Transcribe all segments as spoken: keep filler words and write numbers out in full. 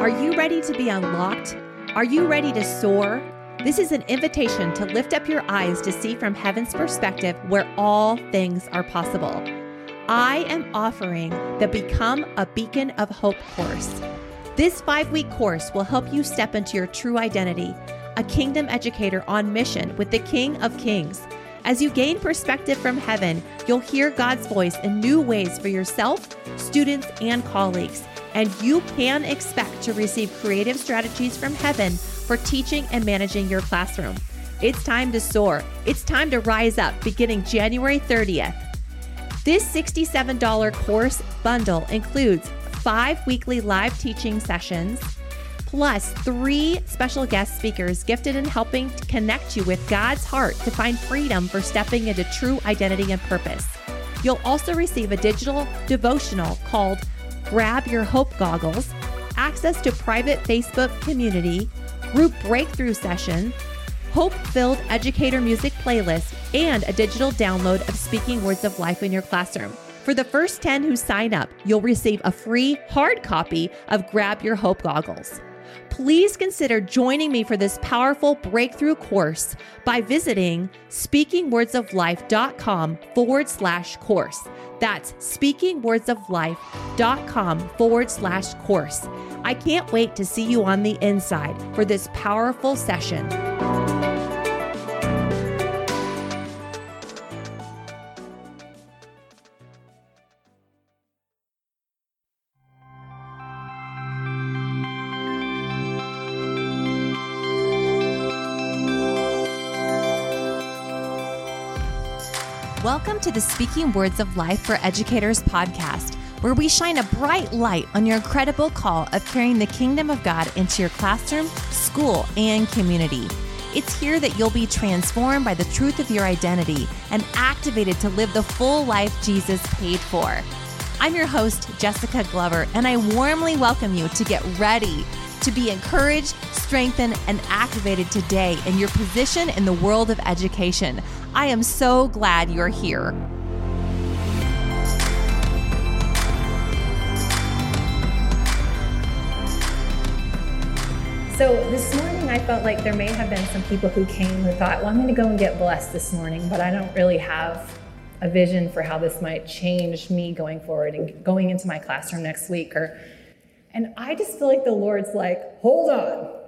Are you ready to be unlocked? Are you ready to soar? This is an invitation to lift up your eyes to see from heaven's perspective where all things are possible. I am offering the Become a Beacon of Hope course. This five-week course will help you step into your true identity, a kingdom educator on mission with the King of Kings. As you gain perspective from heaven, you'll hear God's voice in new ways for yourself, students, and colleagues. And you can expect to receive creative strategies from heaven for teaching and managing your classroom. It's time to soar. It's time to rise up beginning January thirtieth. This sixty-seven dollars course bundle includes five weekly live teaching sessions, plus three special guest speakers gifted in helping to connect you with God's heart to find freedom for stepping into true identity and purpose. You'll also receive a digital devotional called Grab Your Hope Goggles, access to private Facebook community, group breakthrough session, hope-filled educator music playlist, and a digital download of Speaking Words of Life in Your Classroom. For the first ten who sign up, you'll receive a free hard copy of Grab Your Hope Goggles. Please consider joining me for this powerful breakthrough course by visiting speaking words of life dot com forward slash course. That's speaking words of life dot com forward slash course. I can't wait to see you on the inside for this powerful session. Welcome to the Speaking Words of Life for Educators podcast, where we shine a bright light on your incredible call of carrying the kingdom of God into your classroom, school, and community. It's here that you'll be transformed by the truth of your identity and activated to live the full life Jesus paid for. I'm your host, Jesica Glover, and I warmly welcome you to get ready to be encouraged, strengthened, and activated today in your position in the world of education. I am so glad you're here. So this morning I felt like there may have been some people who came who thought, well, I'm gonna go and get blessed this morning, but I don't really have a vision for how this might change me going forward and going into my classroom next week. Or And I just feel like the Lord's like, hold on.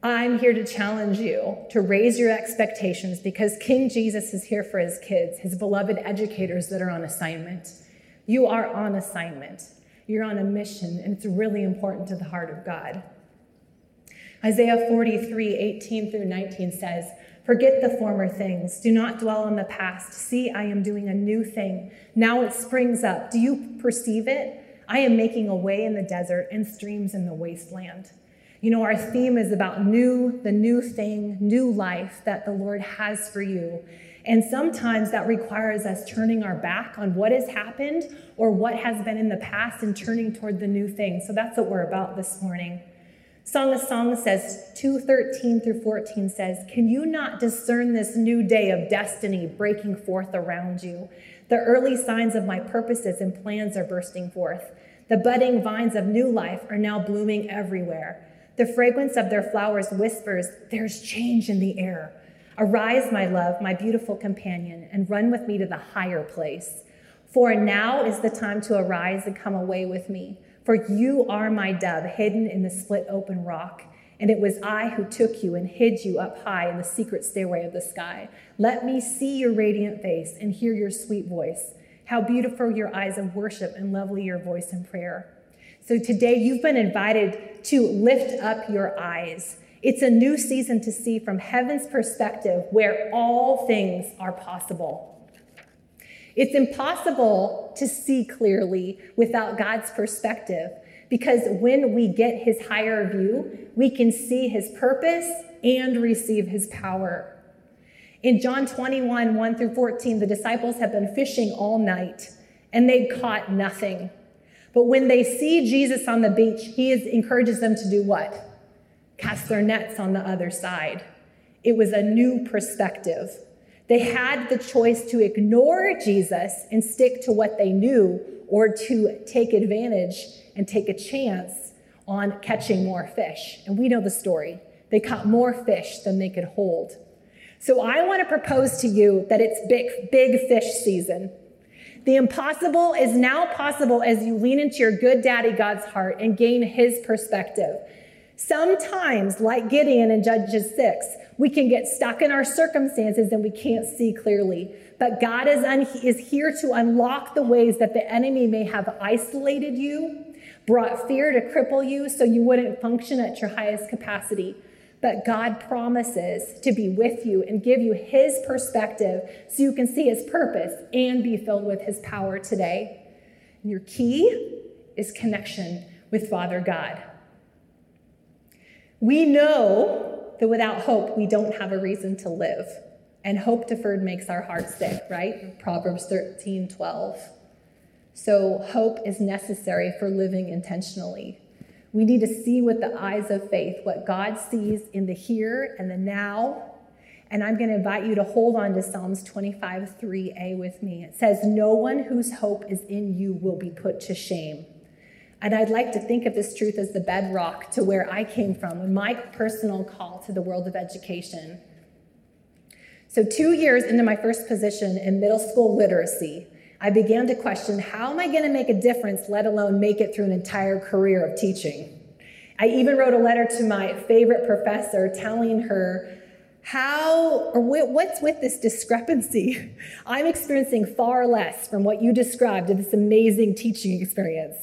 I'm here to challenge you to raise your expectations because King Jesus is here for his kids, his beloved educators that are on assignment. You are on assignment. You're on a mission, and it's really important to the heart of God. Isaiah forty-three, eighteen through nineteen says, "Forget the former things. Do not dwell on the past. See, I am doing a new thing. Now it springs up. Do you perceive it? I am making a way in the desert and streams in the wasteland." You know, our theme is about new, the new thing, new life that the Lord has for you. And sometimes that requires us turning our back on what has happened or what has been in the past and turning toward the new thing. So that's what we're about this morning. Song of Songs says, two thirteen through fourteen says, "Can you not discern this new day of destiny breaking forth around you? The early signs of my purposes and plans are bursting forth. The budding vines of new life are now blooming everywhere. The fragrance of their flowers whispers, there's change in the air. Arise, my love, my beautiful companion, and run with me to the higher place. For now is the time to arise and come away with me. For you are my dove, hidden in the split open rock. And it was I who took you and hid you up high in the secret stairway of the sky. Let me see your radiant face and hear your sweet voice. How beautiful your eyes of worship and lovely your voice in prayer." So today you've been invited to lift up your eyes. It's a new season to see from heaven's perspective where all things are possible. It's impossible to see clearly without God's perspective, because when we get his higher view, we can see his purpose and receive his power. In John twenty-one, one through fourteen, the disciples have been fishing all night and they caught nothing. But when they see Jesus on the beach, he is, encourages them to do what? Cast their nets on the other side. It was a new perspective. They had the choice to ignore Jesus and stick to what they knew, or to take advantage and take a chance on catching more fish. And we know the story. They caught more fish than they could hold. So I want to propose to you that it's big, big fish season. The impossible is now possible as you lean into your good daddy God's heart and gain his perspective. Sometimes, like Gideon in Judges six, we can get stuck in our circumstances and we can't see clearly. But God is, is here to unlock the ways that the enemy may have isolated you, brought fear to cripple you so you wouldn't function at your highest capacity. But God promises to be with you and give you his perspective so you can see his purpose and be filled with his power today. And your key is connection with Father God. We know that without hope, we don't have a reason to live. And hope deferred makes our hearts sick, right? Proverbs thirteen twelve. So hope is necessary for living intentionally. We need to see with the eyes of faith what God sees in the here and the now. And I'm going to invite you to hold on to Psalms twenty-five three a with me. It says, no one whose hope is in you will be put to shame. And I'd like to think of this truth as the bedrock to where I came from in my personal call to the world of education. So two years into my first position in middle school literacy, I began to question, how am I going to make a difference, let alone make it through an entire career of teaching? I even wrote a letter to my favorite professor telling her, how, or what's with this discrepancy? I'm experiencing far less from what you described in this amazing teaching experience.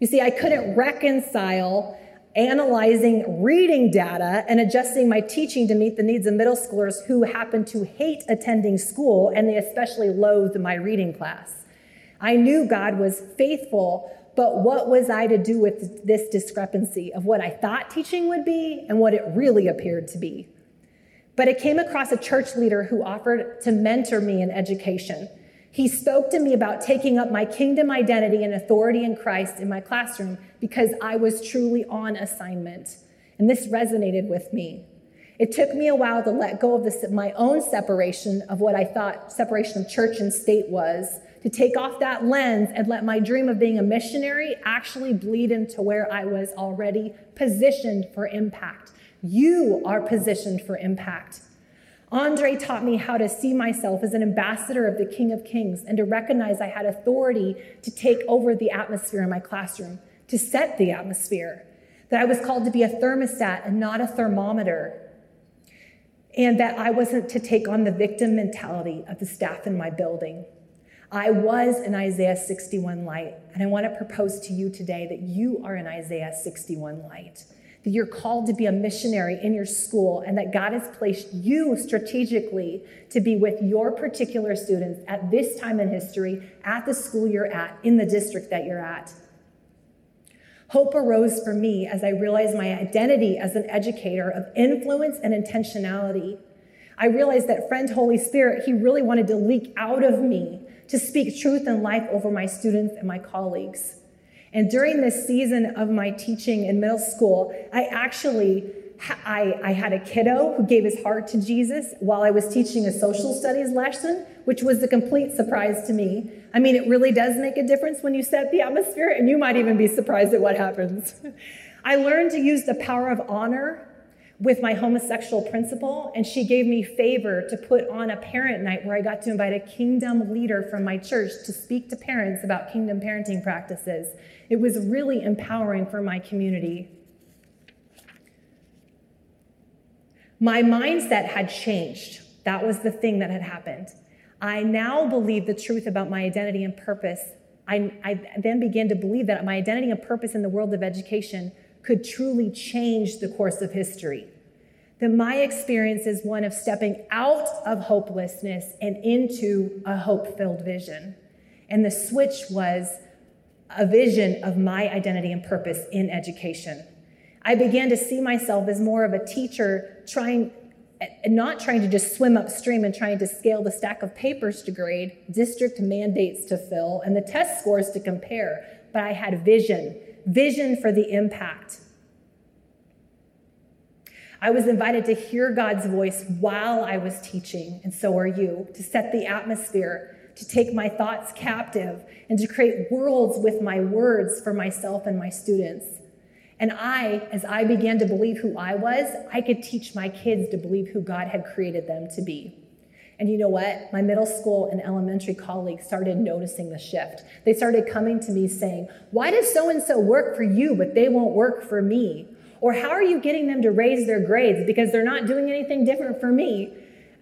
You see, I couldn't reconcile analyzing reading data and adjusting my teaching to meet the needs of middle schoolers who happen to hate attending school, and they especially loathed my reading class. I knew God was faithful, but what was I to do with this discrepancy of what I thought teaching would be and what it really appeared to be? But I came across a church leader who offered to mentor me in education. He spoke to me about taking up my kingdom identity and authority in Christ in my classroom because I was truly on assignment. And this resonated with me. It took me a while to let go of this, my own separation of what I thought separation of church and state was, to take off that lens and let my dream of being a missionary actually bleed into where I was already positioned for impact. You are positioned for impact. Andre taught me how to see myself as an ambassador of the King of Kings and to recognize I had authority to take over the atmosphere in my classroom, to set the atmosphere, that I was called to be a thermostat and not a thermometer, and that I wasn't to take on the victim mentality of the staff in my building. I was an Isaiah sixty-one light, and I want to propose to you today that you are an Isaiah sixty-one light. That you're called to be a missionary in your school and that God has placed you strategically to be with your particular students at this time in history, at the school you're at, in the district that you're at. Hope arose for me as I realized my identity as an educator of influence and intentionality. I realized that friend Holy Spirit, he really wanted to leak out of me to speak truth and life over my students and my colleagues. And during this season of my teaching in middle school, I actually, I, I had a kiddo who gave his heart to Jesus while I was teaching a social studies lesson, which was a complete surprise to me. I mean, it really does make a difference when you set the atmosphere, and you might even be surprised at what happens. I learned to use the power of honor with my homosexual principal, and she gave me favor to put on a parent night where I got to invite a kingdom leader from my church to speak to parents about kingdom parenting practices. It was really empowering for my community. My mindset had changed. That was the thing that had happened. I now believe the truth about my identity and purpose. I, I then began to believe that my identity and purpose in the world of education could truly change the course of history. That my experience is one of stepping out of hopelessness and into a hope-filled vision. And the switch was a vision of my identity and purpose in education. I began to see myself as more of a teacher trying, not trying to just swim upstream and trying to scale the stack of papers to grade, district mandates to fill, and the test scores to compare, but I had vision. Vision for the impact. I was invited to hear God's voice while I was teaching, and so are you, to set the atmosphere, to take my thoughts captive, and to create worlds with my words for myself and my students. And I, as I began to believe who I was, I could teach my kids to believe who God had created them to be. And you know what? My middle school and elementary colleagues started noticing the shift. They started coming to me saying, why does so-and-so work for you, but they won't work for me? Or how are you getting them to raise their grades because they're not doing anything different for me?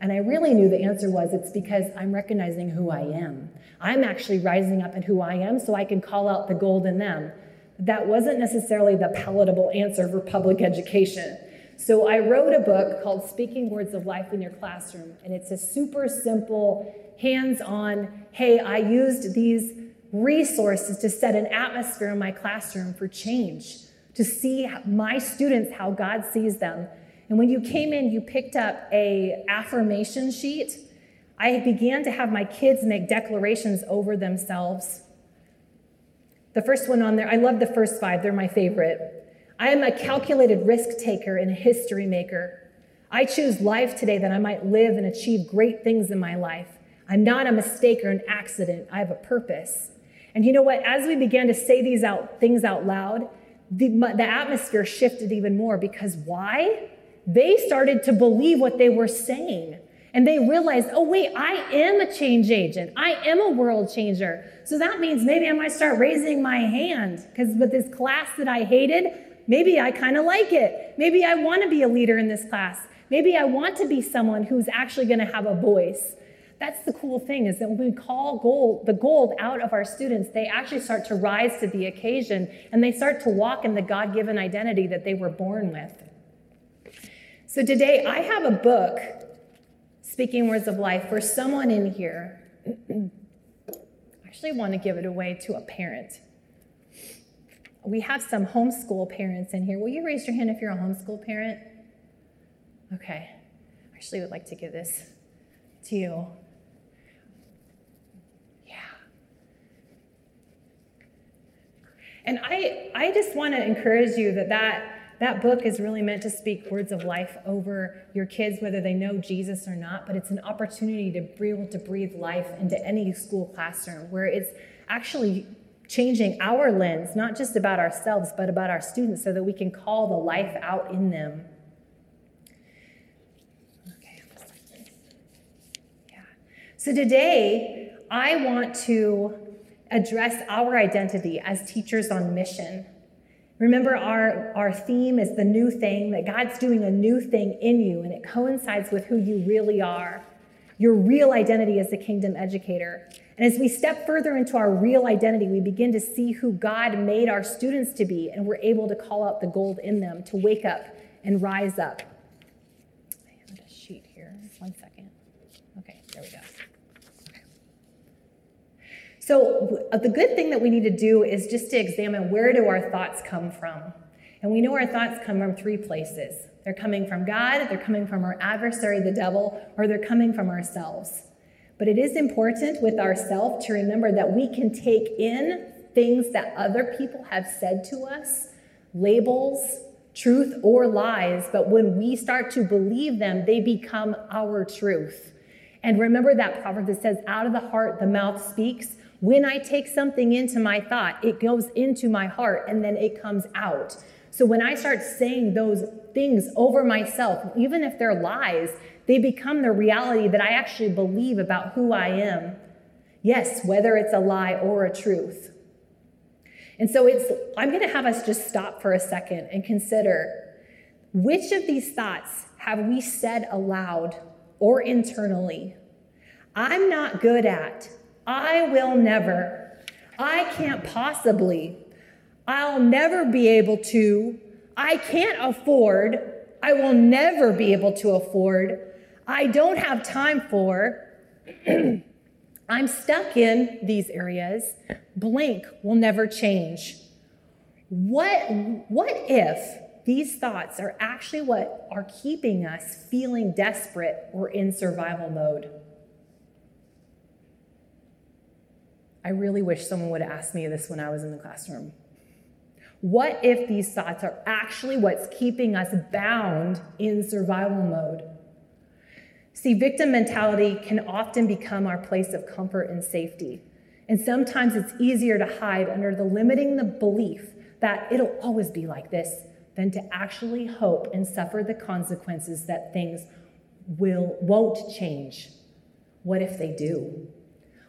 And I really knew the answer was, it's because I'm recognizing who I am. I'm actually rising up in who I am so I can call out the gold in them. That wasn't necessarily the palatable answer for public education. So I wrote a book called Speaking Words of Life in Your Classroom, and it's a super simple, hands-on, hey, I used these resources to set an atmosphere in my classroom for change, to see my students how God sees them. And when you came in, you picked up an affirmation sheet. I began to have my kids make declarations over themselves. The first one on there, I love the first five, they're my favorite. I am a calculated risk taker and a history maker. I choose life today that I might live and achieve great things in my life. I'm not a mistake or an accident. I have a purpose. And you know what? As we began to say these out things out loud, the, the atmosphere shifted even more, because why? They started to believe what they were saying. And they realized, oh, wait, I am a change agent. I am a world changer. So that means maybe I might start raising my hand, because with this class that I hated, maybe I kind of like it. Maybe I want to be a leader in this class. Maybe I want to be someone who's actually going to have a voice. That's the cool thing, is that when we call gold, the gold out of our students, they actually start to rise to the occasion, and they start to walk in the God-given identity that they were born with. So today, I have a book, Speaking Words of Life, for someone in here. I actually want to give it away to a parent. We have some homeschool parents in here. Will you raise your hand if you're a homeschool parent? Okay. I actually would like to give this to you. Yeah. And I, I just want to encourage you that, that that book is really meant to speak words of life over your kids, whether they know Jesus or not, but it's an opportunity to be able to breathe life into any school classroom, where it's actually changing our lens, not just about ourselves, but about our students, so that we can call the life out in them. Okay. Yeah. So today, I want to address our identity as teachers on mission. Remember, our, our theme is the new thing, that God's doing a new thing in you, and it coincides with who you really are. Your real identity as a kingdom educator. And as we step further into our real identity, we begin to see who God made our students to be, and we're able to call out the gold in them to wake up and rise up. I have a sheet here. One second. Okay, there we go. Okay. So the good thing that we need to do is just to examine, where do our thoughts come from? And we know our thoughts come from three places. They're coming from God, they're coming from our adversary, the devil, or they're coming from ourselves. But it is important with ourselves to remember that we can take in things that other people have said to us, labels, truth, or lies, but when we start to believe them, they become our truth. And remember that proverb that says, out of the heart, the mouth speaks. When I take something into my thought, it goes into my heart, and then it comes out. So when I start saying those things over myself, even if they're lies, they become the reality that I actually believe about who I am. Yes, whether it's a lie or a truth. And so it's, I'm going to have us just stop for a second and consider, which of these thoughts have we said aloud or internally? I'm not good at, I will never, I can't possibly, I'll never be able to, I can't afford, I will never be able to afford, I don't have time for, I'm stuck in these areas, blank will never change. What, what if these thoughts are actually what are keeping us feeling desperate or in survival mode? I really wish someone would have asked me this when I was in the classroom. What if these thoughts are actually what's keeping us bound in survival mode? See, victim mentality can often become our place of comfort and safety. And sometimes it's easier to hide under the limiting the belief that it'll always be like this than to actually hope and suffer the consequences that things will, won't change. What if they do?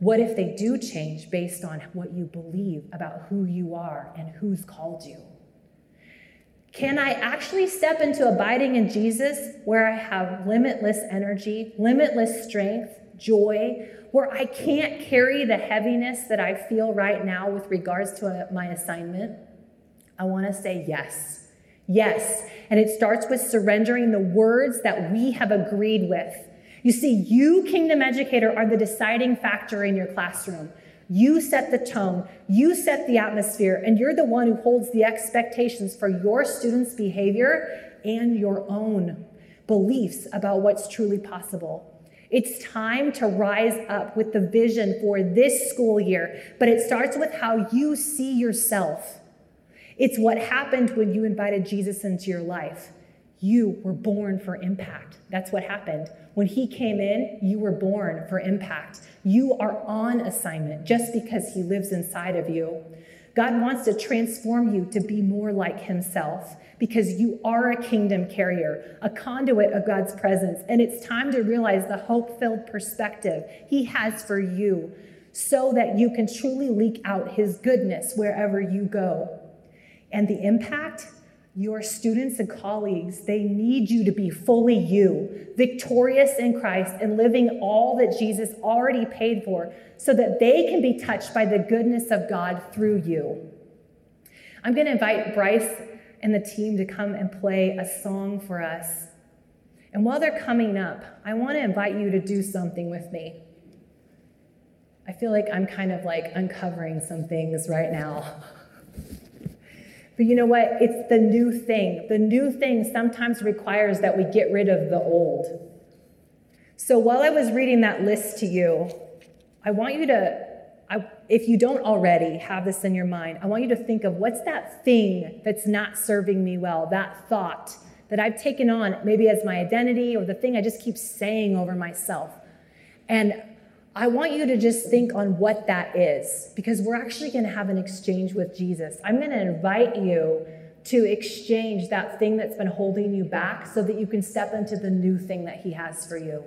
What if they do change based on what you believe about who you are and who's called you? Can I actually step into abiding in Jesus where I have limitless energy, limitless strength, joy, where I can't carry the heaviness that I feel right now with regards to my assignment? I want to say yes. Yes. And it starts with surrendering the words that we have agreed with. You see, you, Kingdom Educator, are the deciding factor in your classroom. You set the tone, you set the atmosphere, and you're the one who holds the expectations for your students' behavior and your own beliefs about what's truly possible. It's time to rise up with the vision for this school year, but it starts with how you see yourself. It's what happened when you invited Jesus into your life. You were born for impact. That's what happened. When he came in, you were born for impact. You are on assignment just because he lives inside of you. God wants to transform you to be more like himself because you are a kingdom carrier, a conduit of God's presence. And it's time to realize the hope-filled perspective he has for you so that you can truly leak out his goodness wherever you go. And the impact, your students and colleagues, they need you to be fully you, victorious in Christ and living all that Jesus already paid for so that they can be touched by the goodness of God through you. I'm going to invite Bryce and the team to come and play a song for us. And while they're coming up, I want to invite you to do something with me. I feel like I'm kind of like uncovering some things right now. But you know what? It's the new thing. The new thing sometimes requires that we get rid of the old. So while I was reading that list to you, I want you to, I, if you don't already have this in your mind, I want you to think of what's that thing that's not serving me well, that thought that I've taken on maybe as my identity or the thing I just keep saying over myself. And I want you to just think on what that is, because we're actually going to have an exchange with Jesus. I'm going to invite you to exchange that thing that's been holding you back so that you can step into the new thing that he has for you.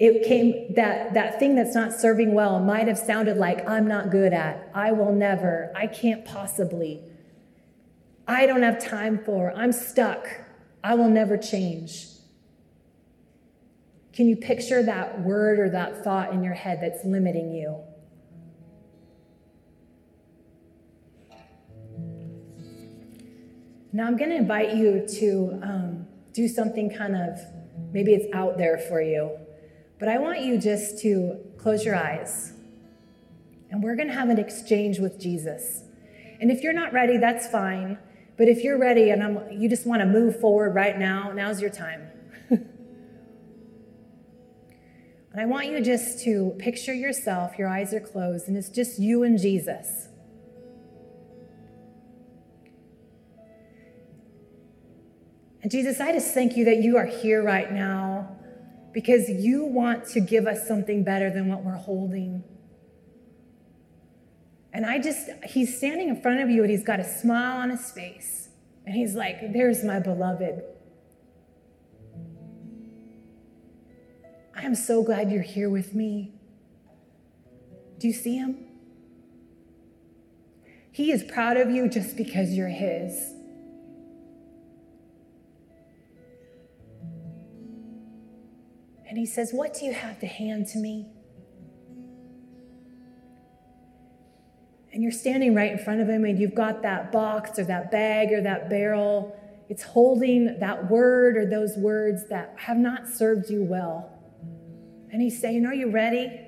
It came that that thing that's not serving well might have sounded like I'm not good at, I will never, I can't possibly, I don't have time for, I'm stuck, I will never change. Can you picture that word or that thought in your head that's limiting you? Now I'm going to invite you to um, do something kind of, maybe it's out there for you, but I want you just to close your eyes and we're going to have an exchange with Jesus. And if you're not ready, that's fine. But if you're ready and I'm, you just want to move forward right now, now's your time. And I want you just to picture yourself, your eyes are closed, and it's just you and Jesus. And Jesus, I just thank you that you are here right now because you want to give us something better than what we're holding. And I just, he's standing in front of you and he's got a smile on his face. And he's like, there's my beloved. I am so glad you're here with me. Do you see him? He is proud of you just because you're his. And he says, what do you have to hand to me? And you're standing right in front of him and you've got that box or that bag or that barrel. It's holding that word or those words that have not served you well. And he's saying, are you ready?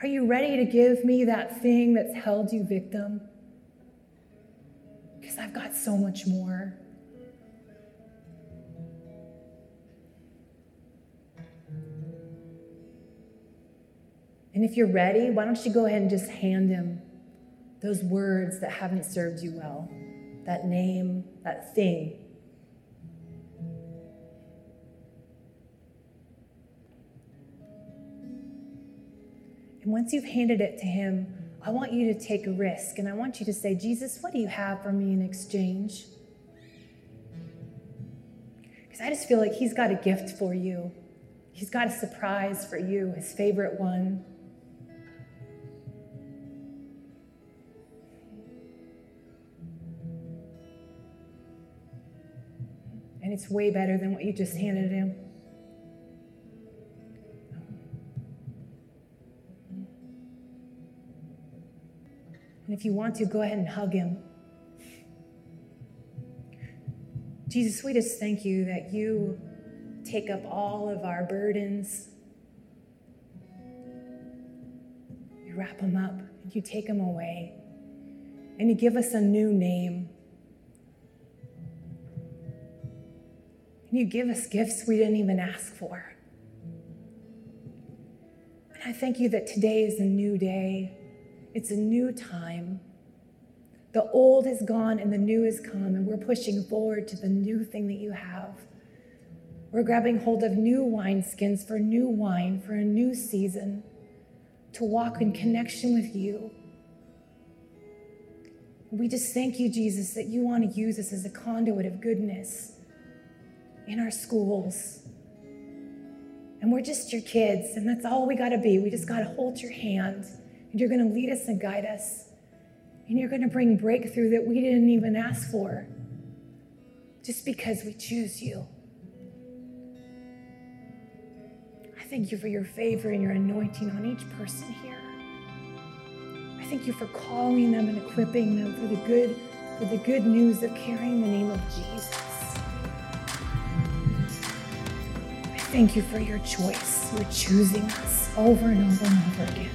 Are you ready to give me that thing that's held you victim? Because I've got so much more. And if you're ready, why don't you go ahead and just hand him those words that haven't served you well, that name, that thing. Once you've handed it to him, I want you to take a risk, and I want you to say, Jesus, what do you have for me in exchange? Because I just feel like he's got a gift for you. He's got a surprise for you, his favorite one. And it's way better than what you just handed him. And if you want to, go ahead and hug him. Jesus, we just thank you that you take up all of our burdens. You wrap them up and you take them away. And you give us a new name. And you give us gifts we didn't even ask for. And I thank you that today is a new day. It's a new time. The old is gone and the new has come, and we're pushing forward to the new thing that you have. We're grabbing hold of new wineskins for new wine, for a new season, to walk in connection with you. We just thank you, Jesus, that you want to use us as a conduit of goodness in our schools. And we're just your kids, and that's all we got to be. We just got to hold your hand. You're going to lead us and guide us. And you're going to bring breakthrough that we didn't even ask for, just because we choose you. I thank you for your favor and your anointing on each person here. I thank you for calling them and equipping them for the good, for the good news of carrying the name of Jesus. I thank you for your choice. You're choosing us over and over and over again.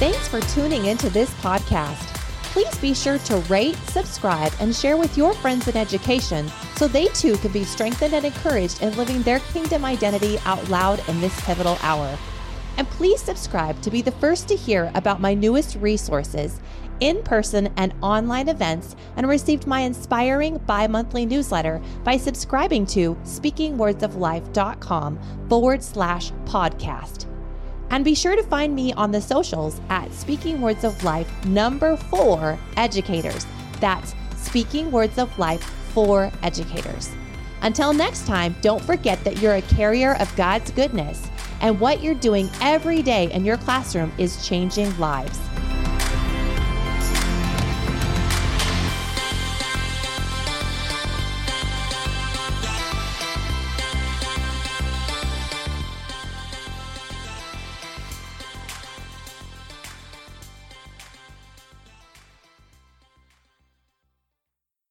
Thanks for tuning into this podcast. Please be sure to rate, subscribe, and share with your friends in education so they too can be strengthened and encouraged in living their kingdom identity out loud in this pivotal hour. And please subscribe to be the first to hear about my newest resources, in-person and online events, and received my inspiring bi-monthly newsletter by subscribing to speaking words of life dot com forward slash podcast. And be sure to find me on the socials at Speaking Words of Life number four Educators. That's Speaking Words of Life four Educators. Until next time, don't forget that you're a carrier of God's goodness, and what you're doing every day in your classroom is changing lives.